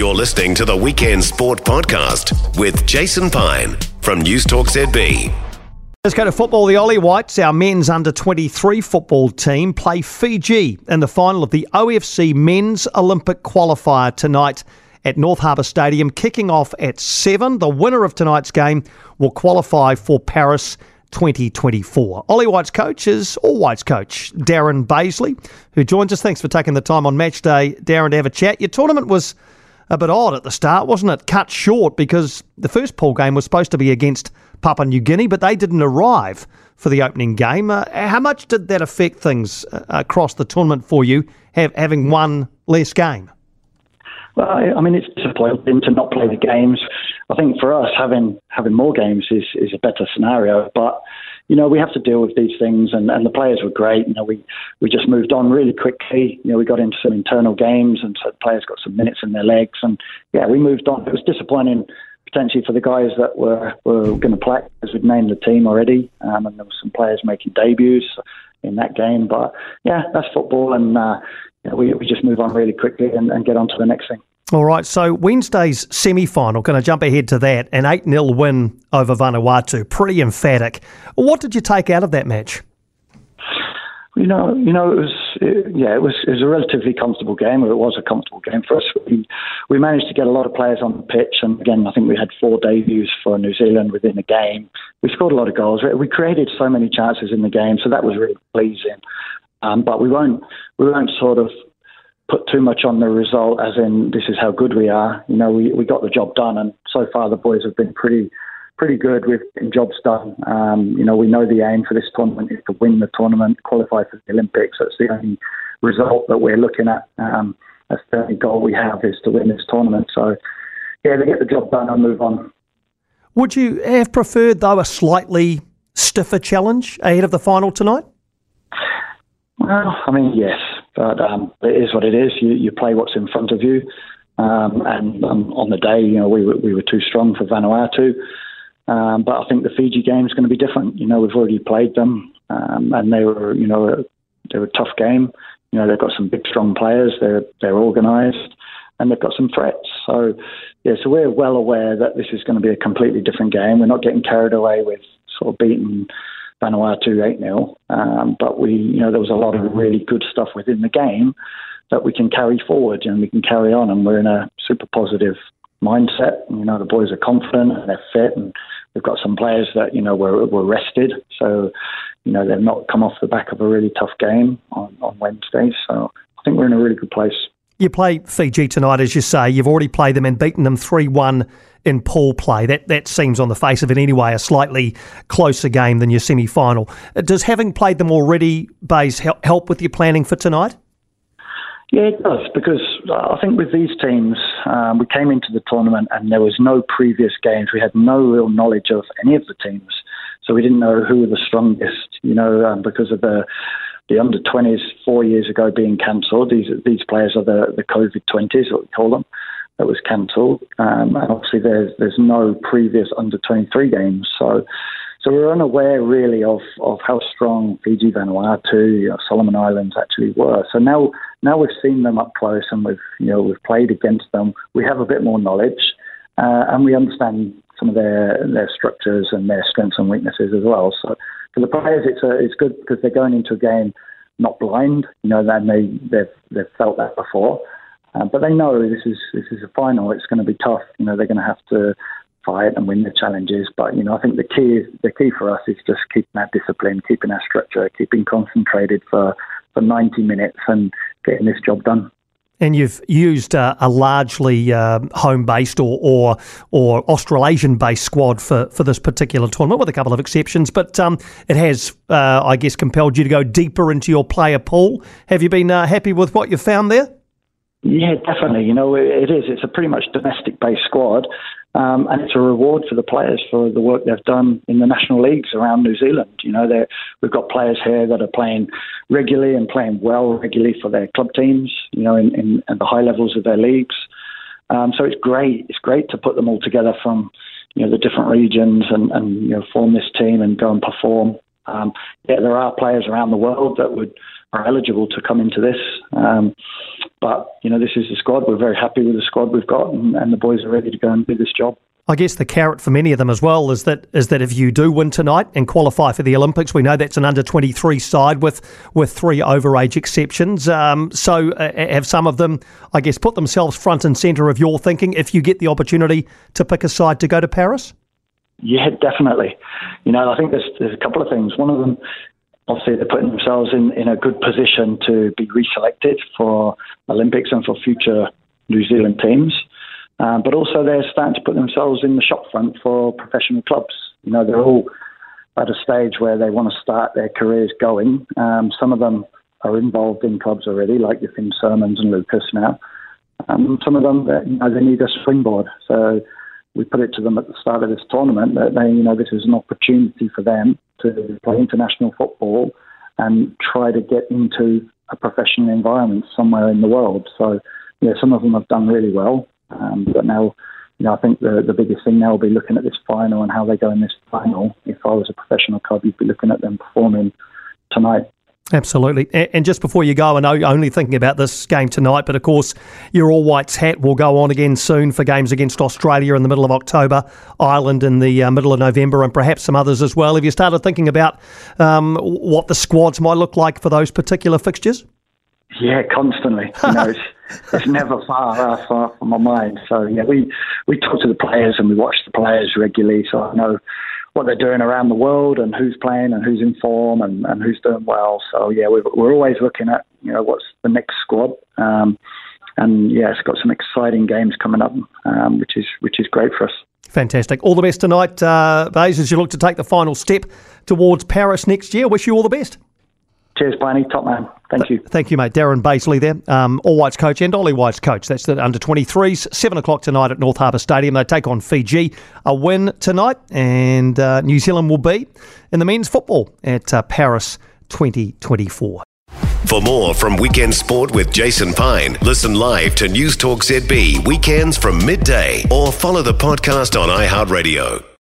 You're listening to the Weekend Sport Podcast with Jason Pine from Newstalk ZB. Let's go to football. The Ollie Whites, our men's under-23 football team, play Fiji in the final of the OFC Men's Olympic Qualifier tonight at North Harbour Stadium, kicking off at 7. The winner of tonight's game will qualify for Paris 2024. Ollie White's coach is All Whites coach Darren Bazeley, who joins us. Thanks for taking the time on match day, Darren, to have a chat. Your tournament was a bit odd at the start, wasn't it? Cut short because the first pool game was supposed to be against Papua New Guinea, but they didn't arrive for the opening game. How much did that affect things across the tournament for you, having one less game? Well, I mean, it's disappointing to not play the games. I think for us, having more games is a better scenario, but you know, we have to deal with these things, and the players were great. You know, we just moved on really quickly. You know, we got into some internal games, and so the players got some minutes in their legs, and yeah, we moved on. It was disappointing potentially for the guys that were going to play, because we'd named the team already, and there were some players making debuts in that game. But yeah, that's football, and you know, we just move on really quickly and get on to the next thing. All right, so Wednesday's semi-final, going to jump ahead to that, an 8-0 win over Vanuatu, pretty emphatic. What did you take out of that match? You know, it was a relatively comfortable game, or it was a comfortable game for us. We managed to get a lot of players on the pitch, and again, I think we had 4 debuts for New Zealand within the game. We scored a lot of goals. We created so many chances in the game, so that was really pleasing. But we won't sort of put too much on the result, as in this is how good we are. You know, we got the job done, and so far the boys have been pretty good. We've gotten jobs done. You know, we know the aim for this tournament is to win the tournament, qualify for the Olympics. That's the only result that we're looking at. That's the only goal we have, is to win this tournament. So, yeah, they get the job done and move on. Would you have preferred, though, a slightly stiffer challenge ahead of the final tonight? Well, I mean, yes. But it is what it is. You play what's in front of you, and on the day, you know, we were too strong for Vanuatu. But I think the Fiji game is going to be different. You know, we've already played them, and they were a tough game. You know, they've got some big, strong players. They're organised, and they've got some threats. So yeah, so we're well aware that this is going to be a completely different game. We're not getting carried away with sort of beating Vanuatu 8-0, but there was a lot of really good stuff within the game that we can carry forward and we can carry on, and we're in a super positive mindset. You know, the boys are confident and they're fit, and we've got some players that, you know, were rested, so you know, they've not come off the back of a really tough game on Wednesday. So I think we're in a really good place. You play Fiji tonight, as you say. You've already played them and beaten them 3-1 in pool play. That seems, on the face of it anyway, a slightly closer game than your semi-final. Does having played them already, Baze, help with your planning for tonight? Yeah, it does, because I think with these teams, we came into the tournament and there was no previous games. We had no real knowledge of any of the teams, so we didn't know who were the strongest, you know, because of the under-20s 4 years ago being cancelled. These players are the COVID-20s, what we call them, that was cancelled. And obviously there's no previous under-23 games. So we're unaware really of how strong Fiji, Vanuatu, you know, Solomon Islands actually were. So now we've seen them up close, and we've played against them. We have a bit more knowledge, and we understand some of their structures and their strengths and weaknesses as well. So for the players, it's good, because they're going into a game not blind. You know, they've felt that before, but they know this is a final. It's going to be tough. You know, they're going to have to fight and win the challenges. But you know, I think the key for us is just keeping our discipline, keeping our structure, keeping concentrated for 90 minutes and getting this job done. And you've used a largely home-based or Australasian-based squad for this particular tournament, with a couple of exceptions. But it has, I guess, compelled you to go deeper into your player pool. Have you been happy with what you've found there? Yeah, definitely. You know, it is. It's a pretty much domestic-based squad, and it's a reward for the players for the work they've done in the national leagues around New Zealand. You know, we've got players here that are playing regularly and playing well regularly for their club teams, you know, in at the high levels of their leagues. So it's great. It's great to put them all together from, you know, the different regions and you know, form this team and go and perform. Yeah, there are players around the world that would are eligible to come into this. But, you know, this is the squad. We're very happy with the squad we've got, and the boys are ready to go and do this job. I guess the carrot for many of them as well is that if you do win tonight and qualify for the Olympics, we know that's an under-23 side with three overage exceptions. So have some of them, I guess, put themselves front and centre of your thinking if you get the opportunity to pick a side to go to Paris? Yeah, definitely. You know, I think there's a couple of things. One of them, obviously, they're putting themselves in a good position to be reselected for Olympics and for future New Zealand teams. But also they're starting to put themselves in the shop front for professional clubs. You know, they're all at a stage where they want to start their careers going. Some of them are involved in clubs already, like your Finn Sermons and Lucas now. Some of them, you know, they need a springboard. So we put it to them at the start of this tournament that they, you know, this is an opportunity for them to play international football and try to get into a professional environment somewhere in the world. So, yeah, some of them have done really well. But now, you know, I think the biggest thing now will be looking at this final and how they go in this final. If I was a professional club, you'd be looking at them performing tonight. Absolutely. And just before you go, I know you're only thinking about this game tonight, but of course your All Whites hat will go on again soon for games against Australia in the middle of October, Ireland in the middle of November, and perhaps some others as well. Have you started thinking about what the squads might look like for those particular fixtures? Yeah, constantly. You know, it's never far from my mind. So, yeah, we talk to the players and we watch the players regularly. So I know what they're doing around the world and who's playing and who's in form and who's doing well. So, yeah, we're always looking at, you know, what's the next squad. And, yeah, it's got some exciting games coming up, which is great for us. Fantastic. All the best tonight, Baze, as you look to take the final step towards Paris next year. Wish you all the best. Cheers, Blaney. Top man. Thank you. Thank you, mate. Darren Bazeley there, All Whites coach and Ollie Whites coach. That's the under-23s, 7 o'clock tonight at North Harbour Stadium. They take on Fiji. A win tonight, and New Zealand will be in the men's football at Paris 2024. For more from Weekend Sport with Jason Pine, listen live to Newstalk ZB weekends from midday or follow the podcast on iHeartRadio.